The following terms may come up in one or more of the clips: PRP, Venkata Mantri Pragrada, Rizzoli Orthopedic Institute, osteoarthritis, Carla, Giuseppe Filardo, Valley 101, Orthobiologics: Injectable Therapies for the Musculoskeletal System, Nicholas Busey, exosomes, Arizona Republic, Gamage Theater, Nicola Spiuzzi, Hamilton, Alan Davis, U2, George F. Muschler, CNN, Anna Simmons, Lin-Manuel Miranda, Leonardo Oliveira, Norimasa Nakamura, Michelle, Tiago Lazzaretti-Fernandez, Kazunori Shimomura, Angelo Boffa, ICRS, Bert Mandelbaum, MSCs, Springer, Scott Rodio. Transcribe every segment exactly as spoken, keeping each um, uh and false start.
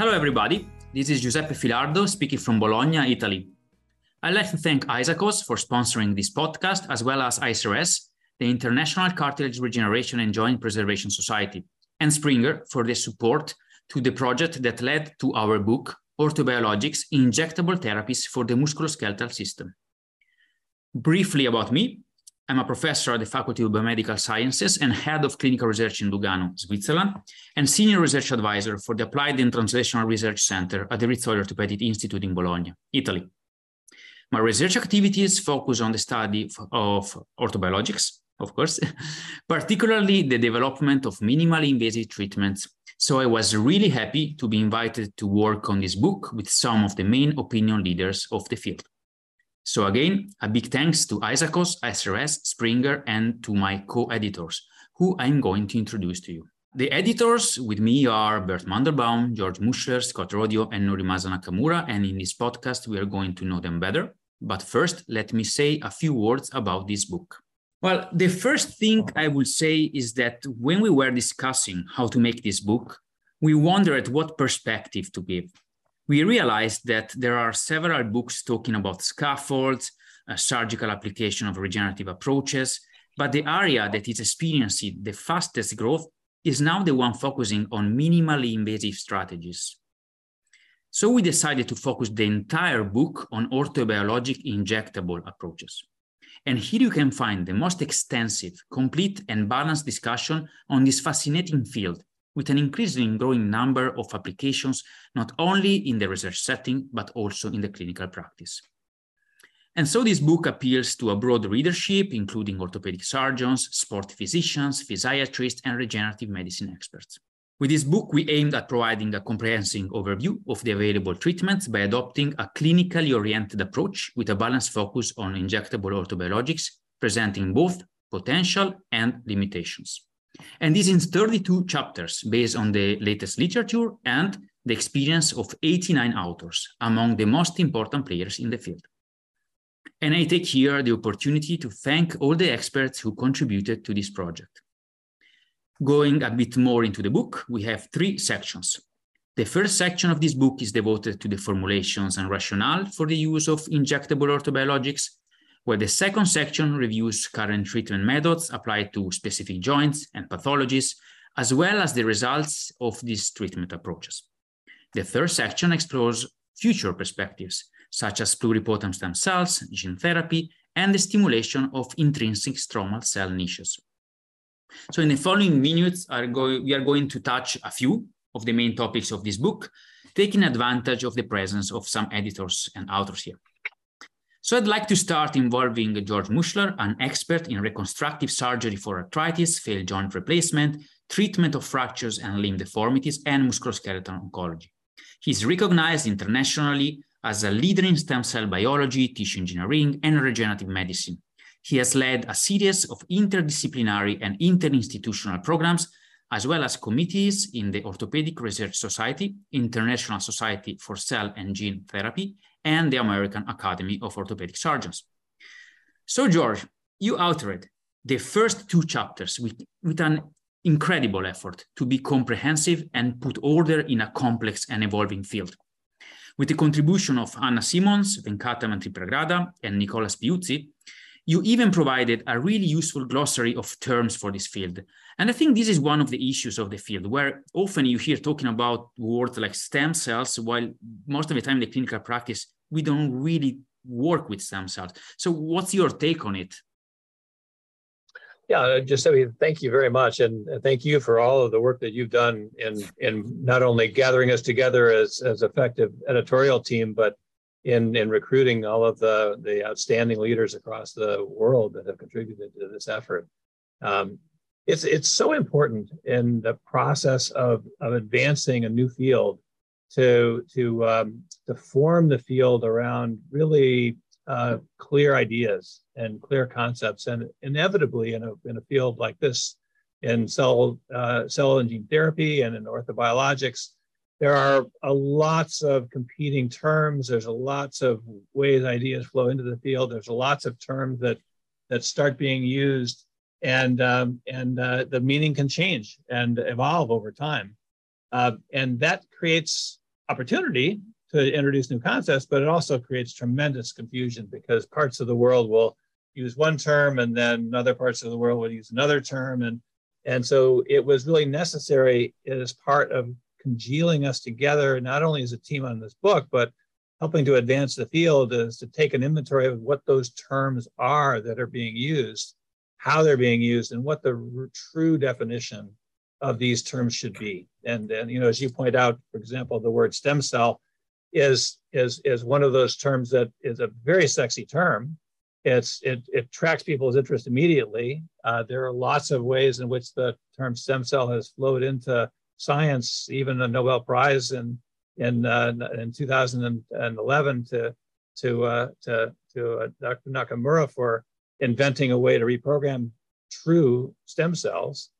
Hello everybody, this is Giuseppe Filardo speaking from Bologna, Italy. I'd like to thank ISAKOS for sponsoring this podcast, as well as I C R S, the International Cartilage Regeneration and Joint Preservation Society, and Springer for their support to the project that led to our book, Orthobiologics: Injectable Therapies for the Musculoskeletal System. Briefly about me, I'm a professor at the Faculty of Biomedical Sciences and head of clinical research in Lugano, Switzerland, and senior research advisor for the Applied and Translational Research Center at the Rizzoli Orthopedic Institute in Bologna, Italy. My research activities focus on the study of orthobiologics, of course, particularly the development of minimally invasive treatments. So I was really happy to be invited to work on this book with some of the main opinion leaders of the field. So again, a big thanks to ISAKOS, I C R S, Springer, and to my co-editors, who I'm going to introduce to you. The editors with me are Bert Mandelbaum, George Muschler, Scott Rodio, and Norimasa Nakamura, and in this podcast, we are going to know them better. But first, let me say a few words about this book. Well, the first thing I would say is that when we were discussing how to make this book, we wondered what perspective to give. We realized that there are several books talking about scaffolds, a surgical application of regenerative approaches, but the area that is experiencing the fastest growth is now the one focusing on minimally invasive strategies. So we decided to focus the entire book on orthobiologic injectable approaches. And here you can find the most extensive, complete, and balanced discussion on this fascinating field, with an increasingly growing number of applications, not only in the research setting, but also in the clinical practice. And so this book appeals to a broad readership, including orthopedic surgeons, sport physicians, physiatrists, and regenerative medicine experts. With this book, we aimed at providing a comprehensive overview of the available treatments by adopting a clinically oriented approach with a balanced focus on injectable orthobiologics, presenting both potential and limitations. And this in thirty-two chapters based on the latest literature and the experience of eighty-nine authors, among the most important players in the field. And I take here the opportunity to thank all the experts who contributed to this project. Going a bit more into the book, we have three sections. The first section of this book is devoted to the formulations and rationale for the use of injectable orthobiologics, where the second section reviews current treatment methods applied to specific joints and pathologies, as well as the results of these treatment approaches. The third section explores future perspectives, such as pluripotent stem cells, gene therapy, and the stimulation of intrinsic stromal cell niches. So in the following minutes, are go- we are going to touch a few of the main topics of this book, taking advantage of the presence of some editors and authors here. So I'd like to start involving George Muschler, an expert in reconstructive surgery for arthritis, failed joint replacement, treatment of fractures and limb deformities, and musculoskeletal oncology. He's recognized internationally as a leader in stem cell biology, tissue engineering, and regenerative medicine. He has led a series of interdisciplinary and interinstitutional programs, as well as committees in the Orthopedic Research Society, International Society for Cell and Gene Therapy, and the American Academy of Orthopedic Surgeons. So George, you authored the first two chapters with, with an incredible effort to be comprehensive and put order in a complex and evolving field. With the contribution of Anna Simmons, Venkata Mantri Pragrada, and Nicola Spiuzzi, you even provided a really useful glossary of terms for this field. And I think this is one of the issues of the field, where often you hear talking about words like stem cells, while most of the time in the clinical practice, we don't really work with stem cells. So what's your take on it? Yeah, Giuseppe, thank you very much. And thank you for all of the work that you've done in, in not only gathering us together as, as effective editorial team, but in, in recruiting all of the, the outstanding leaders across the world that have contributed to this effort. Um, it's, it's so important in the process of, of advancing a new field to, to, um, to form the field around really uh, clear ideas and clear concepts. And inevitably in a, in a field like this, in cell, uh, cell and gene therapy and in orthobiologics, there are a lots of competing terms. There's a lots of ways ideas flow into the field. There's a lots of terms that that start being used, and um, and uh, the meaning can change and evolve over time. Uh, and that creates opportunity to introduce new concepts, but it also creates tremendous confusion because parts of the world will use one term and then other parts of the world will use another term. And, and so it was really necessary as part of congealing us together, not only as a team on this book, but helping to advance the field, is to take an inventory of what those terms are that are being used, how they're being used, and what the true definition of these terms should be. And, and you know, as you point out, for example, the word stem cell is, is, is one of those terms that is a very sexy term. It's, it, it attracts people's interest immediately. Uh, there are lots of ways in which the term stem cell has flowed into science, even a Nobel Prize in in, uh, in two thousand eleven to, to, uh, to, to uh, Doctor Nakamura for inventing a way to reprogram true stem cells.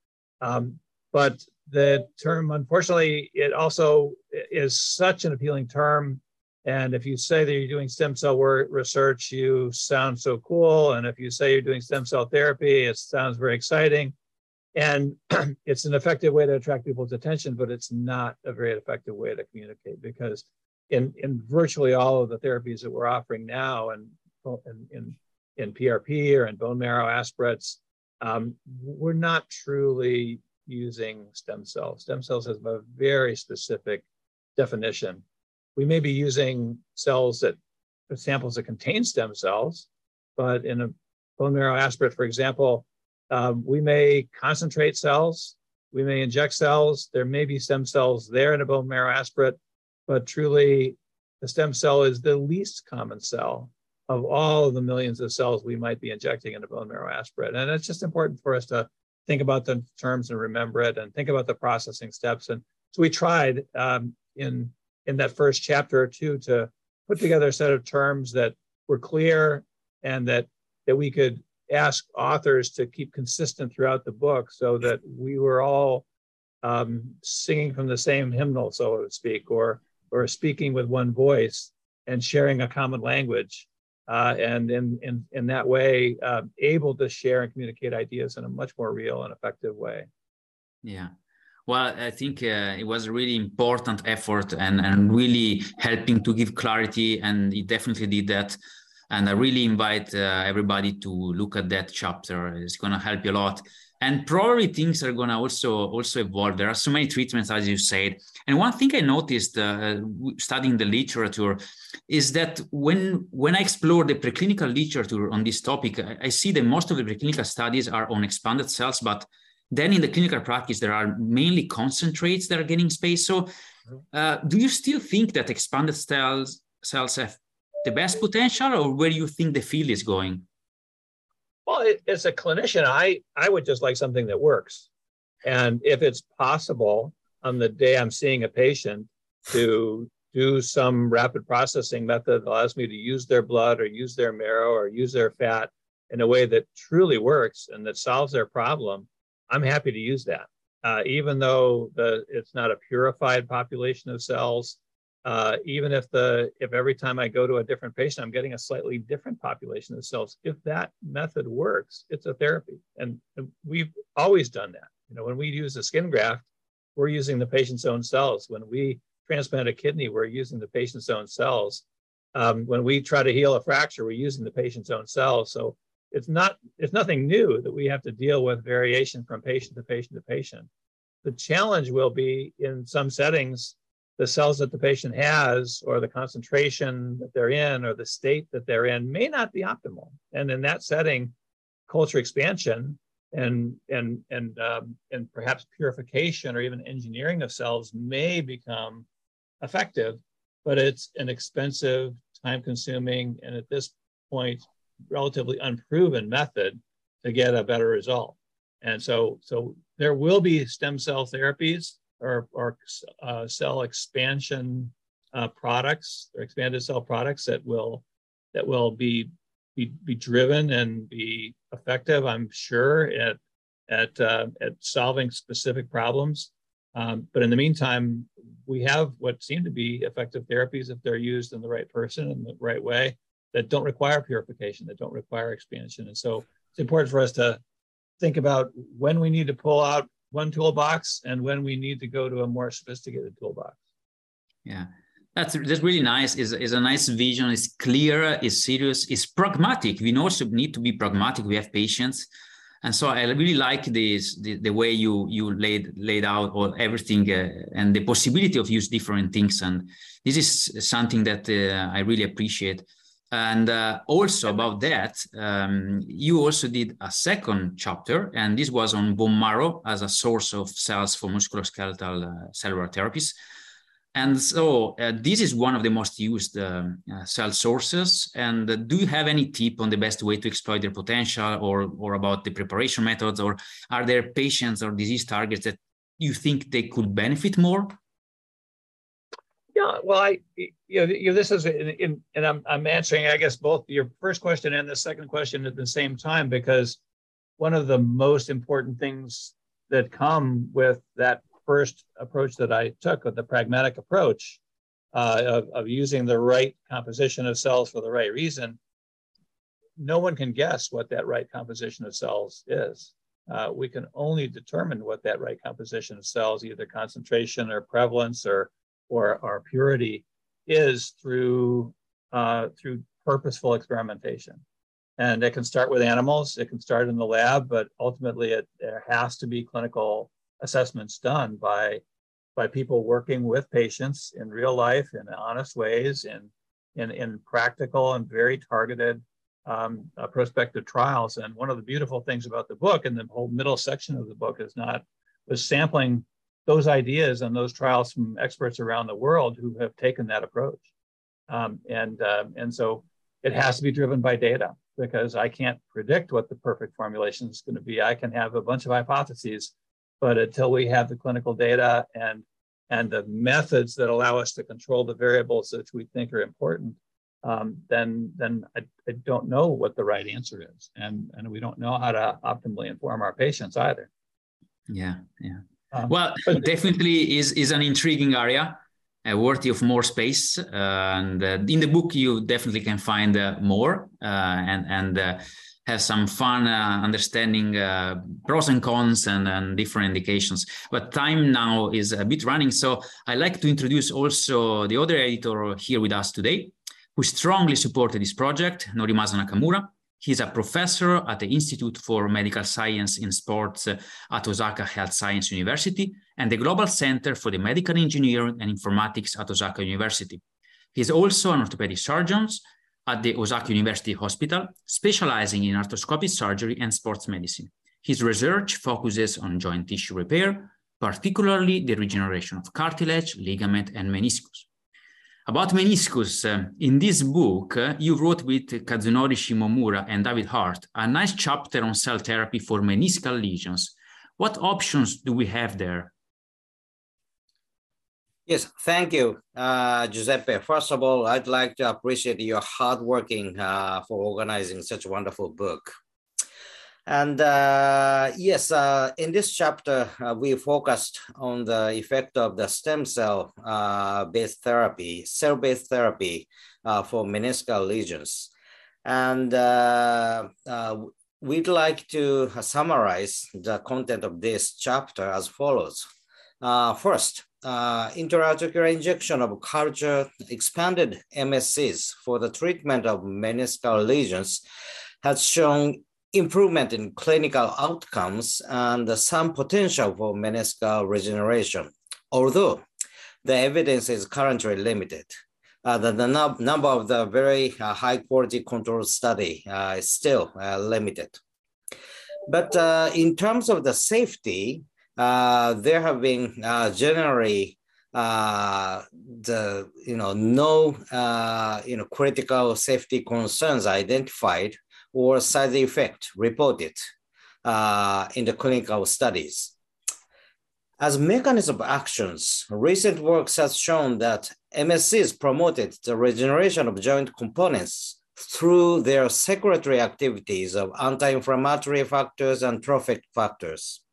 Um, but the term, unfortunately, it also is such an appealing term. And if you say that you're doing stem cell research, you sound so cool. And if you say you're doing stem cell therapy, it sounds very exciting. And it's an effective way to attract people's attention, but it's not a very effective way to communicate, because in, in virtually all of the therapies that we're offering now and in, in, in P R P or in bone marrow aspirates, um, we're not truly using stem cells. Stem cells has a very specific definition. We may be using cells that, samples that contain stem cells, but in a bone marrow aspirate, for example, Um, we may concentrate cells, we may inject cells, there may be stem cells there in a bone marrow aspirate, but truly the stem cell is the least common cell of all of the millions of cells we might be injecting in a bone marrow aspirate. And it's just important for us to think about the terms and remember it and think about the processing steps. And so we tried um, in, in that first chapter or two to put together a set of terms that were clear and that, that we could ask authors to keep consistent throughout the book so that we were all um, singing from the same hymnal, so to speak, or, or speaking with one voice and sharing a common language. Uh, and in, in, in that way, uh, able to share and communicate ideas in a much more real and effective way. Yeah. Well, I think uh, it was a really important effort and, and really helping to give clarity. And it definitely did that. And I really invite uh, everybody to look at that chapter. It's going to help you a lot. And probably things are going to also, also evolve. There are so many treatments, as you said. And one thing I noticed uh, studying the literature is that when, when I explore the preclinical literature on this topic, I, I see that most of the preclinical studies are on expanded cells, but then in the clinical practice, there are mainly concentrates that are gaining space. So uh, do you still think that expanded cells, cells have the best potential, or where you think the field is going? Well, it, as a clinician, I, I would just like something that works. And if it's possible on the day I'm seeing a patient to do some rapid processing method that allows me to use their blood or use their marrow or use their fat in a way that truly works and that solves their problem, I'm happy to use that. Uh, even though the, it's not a purified population of cells, Uh, even if the if every time I go to a different patient, I'm getting a slightly different population of cells. If that method works, it's a therapy. And, and we've always done that. You know, when we use a skin graft, we're using the patient's own cells. When we transplant a kidney, we're using the patient's own cells. Um, when we try to heal a fracture, we're using the patient's own cells. So it's not it's nothing new that we have to deal with variation from patient to patient to patient. The challenge will be in some settings, the cells that the patient has or the concentration that they're in or the state that they're in may not be optimal. And in that setting, culture expansion and, and, and, um, and perhaps purification or even engineering of cells may become effective, but it's an expensive, time-consuming, and at this point, relatively unproven method to get a better result. And so, so there will be stem cell therapies or, or uh, cell expansion uh, products or expanded cell products that will that will be be, be driven and be effective, I'm sure, at at uh, at solving specific problems. Um, but in the meantime, we have what seem to be effective therapies if they're used in the right person in the right way that don't require purification, that don't require expansion. And so it's important for us to think about when we need to pull out one toolbox and when we need to go to a more sophisticated toolbox. Yeah, that's that's really nice. Is is a nice vision. It's clear. It's serious. It's pragmatic. We also need to be pragmatic. We have patients, and so I really like this the, the way you you laid laid out all everything uh, and the possibility of use different things. And this is something that uh, I really appreciate. And uh, also about that, um, you also did a second chapter, and this was on bone marrow as a source of cells for musculoskeletal uh, cellular therapies. And so uh, this is one of the most used um, uh, cell sources. And uh, do you have any tip on the best way to exploit their potential, or, or about the preparation methods, or are there patients or disease targets that you think they could benefit more? Yeah, well, I, you know, you, this is, in, in, and I'm, I'm answering, I guess, both your first question and the second question at the same time, because one of the most important things that come with that first approach that I took, with the pragmatic approach uh, of, of using the right composition of cells for the right reason, no one can guess what that right composition of cells is. Uh, we can only determine what that right composition of cells, either concentration or prevalence or or our purity, is through uh, through purposeful experimentation. And it can start with animals, it can start in the lab, but ultimately it, there has to be clinical assessments done by, by people working with patients in real life, in honest ways, in, in, in practical and very targeted um, uh, prospective trials. And one of the beautiful things about the book, and the whole middle section of the book is not, was sampling those ideas and those trials from experts around the world who have taken that approach. Um, and, uh, and so it has to be driven by data, because I can't predict what the perfect formulation is going to be. I can have a bunch of hypotheses, but until we have the clinical data and, and the methods that allow us to control the variables that we think are important, um, then, then I, I don't know what the right answer is. And, and we don't know how to optimally inform our patients either. Yeah, yeah. Um, well, definitely is, is an intriguing area, uh, worthy of more space. Uh, and uh, in the book, you definitely can find uh, more uh, and, and uh, have some fun uh, understanding uh, pros and cons and, and different indications. But time now is a bit running. So I'd like to introduce also the other editor here with us today, who strongly supported this project, Norimasa Nakamura. He's a professor at the Institute for Medical Science in Sports at Osaka Health Science University and the Global Center for the Medical Engineering and Informatics at Osaka University. He's also an orthopedic surgeon at the Osaka University Hospital, specializing in arthroscopic surgery and sports medicine. His research focuses on joint tissue repair, particularly the regeneration of cartilage, ligament, and meniscus. About meniscus, uh, in this book, uh, you wrote with Kazunori Shimomura and David Hart a nice chapter on cell therapy for meniscal lesions. What options do we have there? Yes, thank you, uh, Giuseppe. First of all, I'd like to appreciate your hard working uh, for organizing such a wonderful book. And uh, yes, uh, in this chapter, uh, we focused on the effect of the stem cell-based uh, therapy, cell-based therapy uh, for meniscal lesions. And uh, uh, we'd like to summarize the content of this chapter as follows. Uh, first, uh, intra-articular injection of culture expanded M S Cs for the treatment of meniscal lesions has shown improvement in clinical outcomes and some potential for meniscal regeneration, although the evidence is currently limited. Uh, the the num number of the very uh, high quality control study uh, is still uh, limited. But uh, in terms of the safety, uh, there have been uh, generally uh, the you know no uh, you know critical safety concerns identified or side effect reported uh, in the clinical studies. As mechanism of actions, recent works has shown that M S Cs promoted the regeneration of joint components through their secretory activities of anti-inflammatory factors and trophic factors.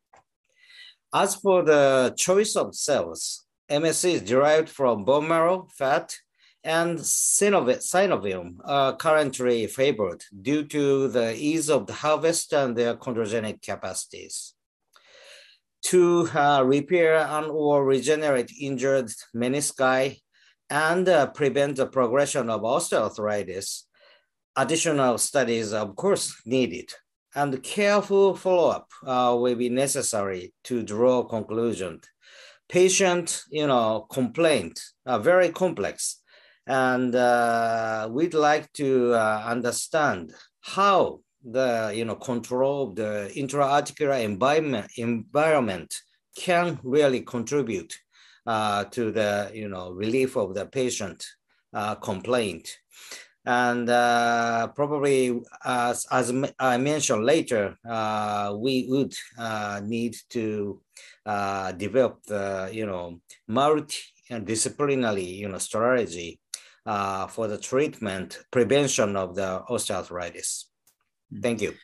As for the choice of cells, M S Cs derived from bone marrow, fat, and synovium are currently favored due to the ease of the harvest and their chondrogenic capacities. To uh, repair and or regenerate injured menisci, and uh, prevent the progression of osteoarthritis, additional studies, of course, needed. And careful follow-up uh, will be necessary to draw conclusions. Patient, you know, complaint are very complex. And uh, we'd like to uh, understand how the, you know, control of the intra-articular environment, environment can really contribute uh, to the, you know, relief of the patient uh, complaint. And uh, probably, as, as I mentioned later, uh, we would uh, need to uh, develop the, you know, multidisciplinary, you know, strategy uh, for the treatment, prevention of the osteoarthritis. Thank you.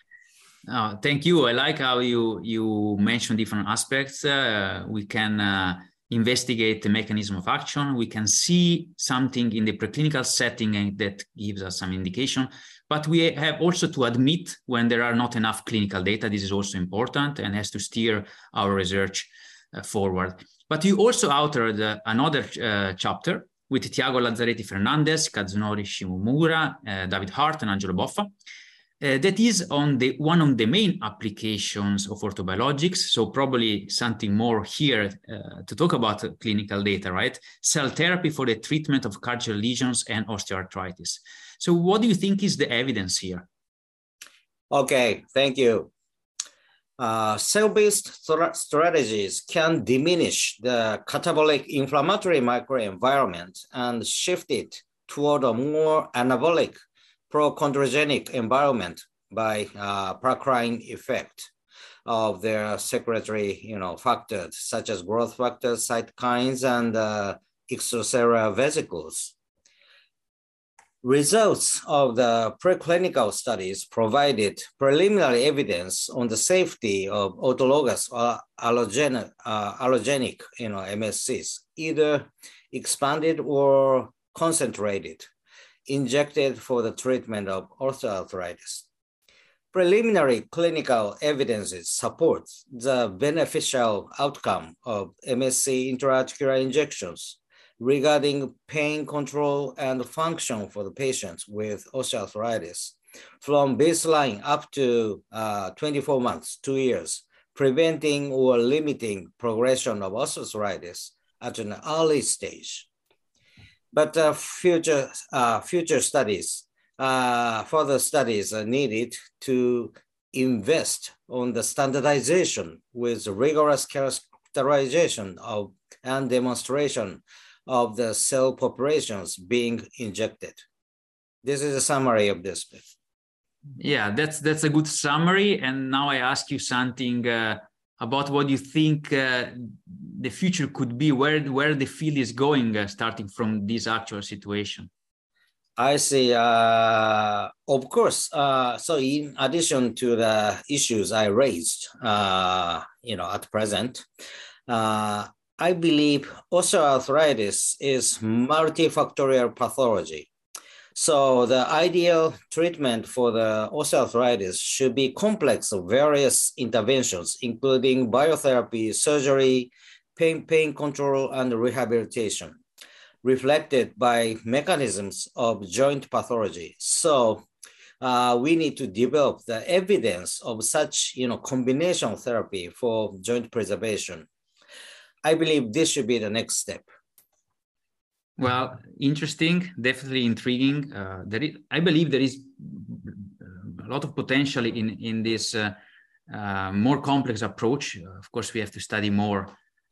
Uh, thank you. I like how you, you mentioned different aspects. Uh, we can uh... investigate the mechanism of action. We can see something in the preclinical setting and that gives us some indication, but we have also to admit when there are not enough clinical data. This is also important and has to steer our research uh, forward. But you also authored uh, another uh, chapter with Tiago Lazzaretti-Fernandez, Kazunori Shimomura, uh, David Hart, and Angelo Boffa. Uh, that is on the one of the main applications of orthobiologics. So probably something more here uh, to talk about uh, clinical data, right? Cell therapy for the treatment of cardiac lesions and osteoarthritis. So what do you think is the evidence here? Okay, thank you. Uh, cell-based strategies can diminish the catabolic inflammatory microenvironment and shift it toward a more anabolic pro-chondrogenic environment by uh, paracrine effect of their secretory, you know, factors such as growth factors, cytokines, and uh, extracellular vesicles. Results of the preclinical studies provided preliminary evidence on the safety of autologous or allogenic, uh, allogenic, you know, M S Cs, either expanded or concentrated, injected for the treatment of osteoarthritis. Preliminary clinical evidences supports the beneficial outcome of M S C intra-articular injections regarding pain control and function for the patients with osteoarthritis from baseline up to uh, twenty-four months, two years, preventing or limiting progression of osteoarthritis at an early stage. But uh, future, uh, future studies, uh, further studies are needed to invest on the standardization with rigorous characterization of and demonstration of the cell populations being injected. This is a summary of this. Yeah, that's, that's a good summary. And now I ask you something uh, about what you think uh, the future could be, where, where the field is going, uh, starting from this actual situation. I see. Uh, of course. Uh, so in addition to the issues I raised, uh, you know, at present, uh, I believe osteoarthritis is multifactorial pathology. So the ideal treatment for the osteoarthritis should be complex of various interventions, including biotherapy, surgery, pain, pain control, and rehabilitation, reflected by mechanisms of joint pathology. So uh, we need to develop the evidence of such, you know, combination therapy for joint preservation. I believe this should be the next step. Well, interesting, definitely intriguing. Uh, there is, I believe there is a lot of potential in, in this uh, uh, more complex approach. Of course, we have to study more.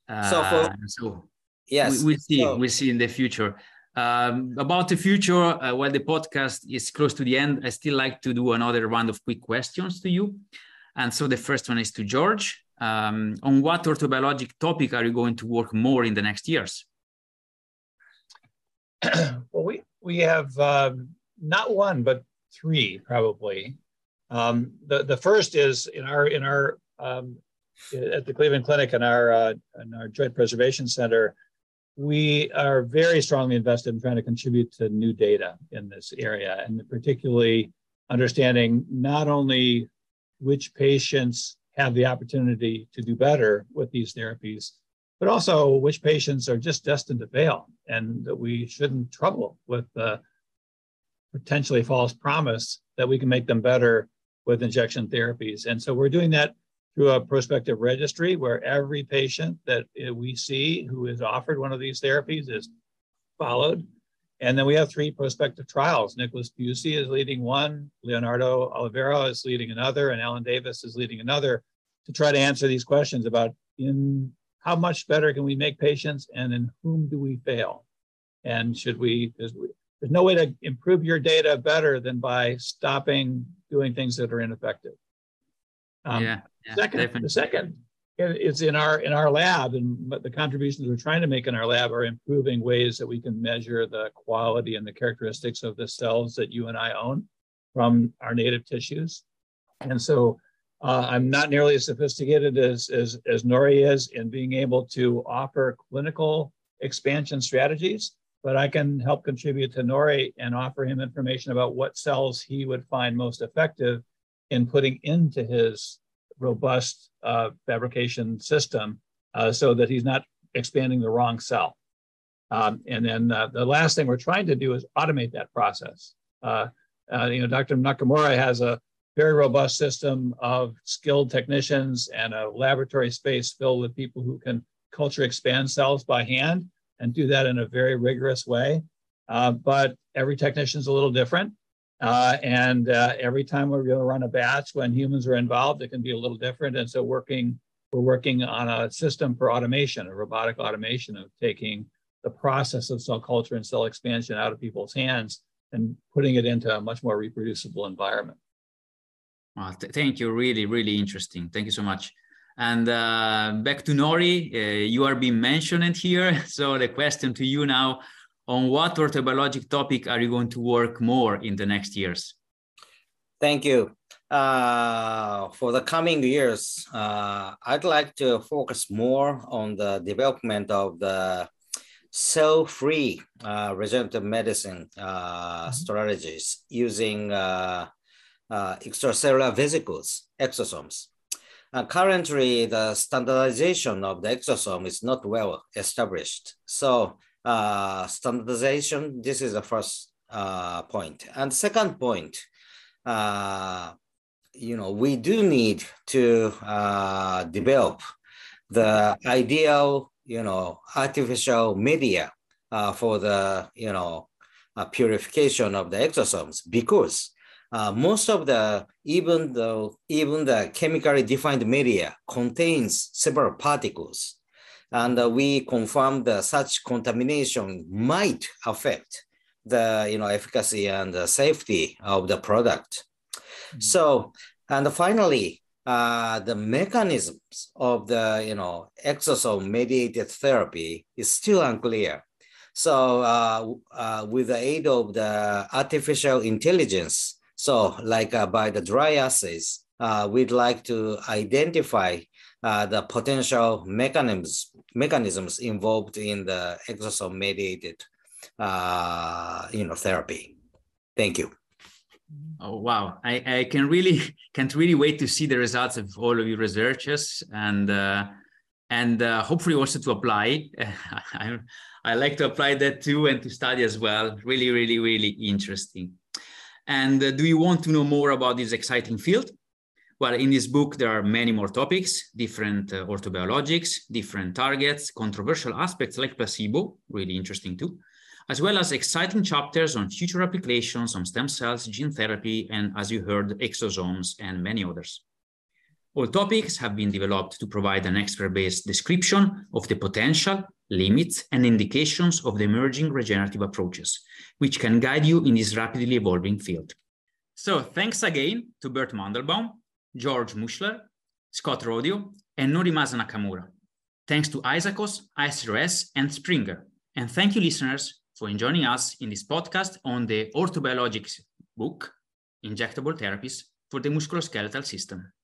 Uh, so, for, so yes, we, we'll see, so. we'll see in the future. Um, about the future, uh, while the podcast is close to the end, I still like to do another round of quick questions to you. And so the first one is to George. Um, on what orthobiologic topic are you going to work more in the next years? Well, we, we have uh, not one, but three probably. Um, the, the first is in our, in our um, at the Cleveland Clinic and our, uh, in our Joint Preservation Center, we are very strongly invested in trying to contribute to new data in this area, and particularly understanding not only which patients have the opportunity to do better with these therapies, but also which patients are just destined to fail, and that we shouldn't trouble with the potentially false promise that we can make them better with injection therapies. And so we're doing that through a prospective registry where every patient that we see who is offered one of these therapies is followed. And then we have three prospective trials. Nicholas Busey is leading one, Leonardo Oliveira is leading another, and Alan Davis is leading another, to try to answer these questions about in how much better can we make patients and in whom do we fail? And should we, there's, there's no way to improve your data better than by stopping doing things that are ineffective. Um, yeah, yeah, second, definitely. The second is in our in our lab, and the contributions we're trying to make in our lab are improving ways that we can measure the quality and the characteristics of the cells that you and I own from our native tissues. And so uh, I'm not nearly as sophisticated as, as, as Nori is in being able to offer clinical expansion strategies, but I can help contribute to Nori and offer him information about what cells he would find most effective in putting into his robust uh, fabrication system uh, so that he's not expanding the wrong cell. Um, and then uh, the last thing we're trying to do is automate that process. Uh, uh, you know, Doctor Nakamura has a very robust system of skilled technicians and a laboratory space filled with people who can culture expand cells by hand and do that in a very rigorous way. Uh, but every technician is a little different. Uh, and uh, every time we run a batch, when humans are involved, it can be a little different. And so working, we're working on a system for automation, a robotic automation of taking the process of cell culture and cell expansion out of people's hands and putting it into a much more reproducible environment. Well, th thank you. Really, really interesting. Thank you so much. And uh, back to Nori, uh, you are being mentioned here. So the question to you now, on what orthobiologic topic are you going to work more in the next years? Thank you. Uh, for the coming years, uh, I'd like to focus more on the development of the cell-free uh, regenerative medicine uh, strategies using uh, uh, extracellular vesicles, exosomes. Uh, currently, the standardization of the exosome is not well established. So, Uh, standardization, this is the first uh, point. And second point, uh, you know, we do need to uh, develop the ideal, you know, artificial media uh, for the, you know, uh, purification of the exosomes, because uh, most of the, even though, even the chemically defined media contains several particles. And uh, we confirmed that such contamination might affect the you know, efficacy and the safety of the product. Mm-hmm. So, and finally, uh, the mechanisms of the you know, exosome-mediated therapy is still unclear. So uh, uh, with the aid of the artificial intelligence, so like uh, by the dry assays, uh, we'd like to identify Uh, the potential mechanisms mechanisms involved in the exosome-mediated, uh, you know, therapy. Thank you. Oh wow! I, I can really can't really wait to see the results of all of your researches, and uh, and uh, hopefully also to apply. I I like to apply that too, and to study as well. Really, really, really interesting. And uh, do you want to know more about this exciting field? Well, in this book, there are many more topics, different uh, orthobiologics, different targets, controversial aspects like placebo, really interesting too, as well as exciting chapters on future applications on stem cells, gene therapy, and as you heard, exosomes and many others. All topics have been developed to provide an expert-based description of the potential, limits, and indications of the emerging regenerative approaches, which can guide you in this rapidly evolving field. So thanks again to Bert Mandelbaum, George Muschler, Scott Rodio, and Norimasa Nakamura. Thanks to ISAKOS, I C R S, and Springer. And thank you, listeners, for joining us in this podcast on the Orthobiologics book, Injectable Therapies for the Musculoskeletal System.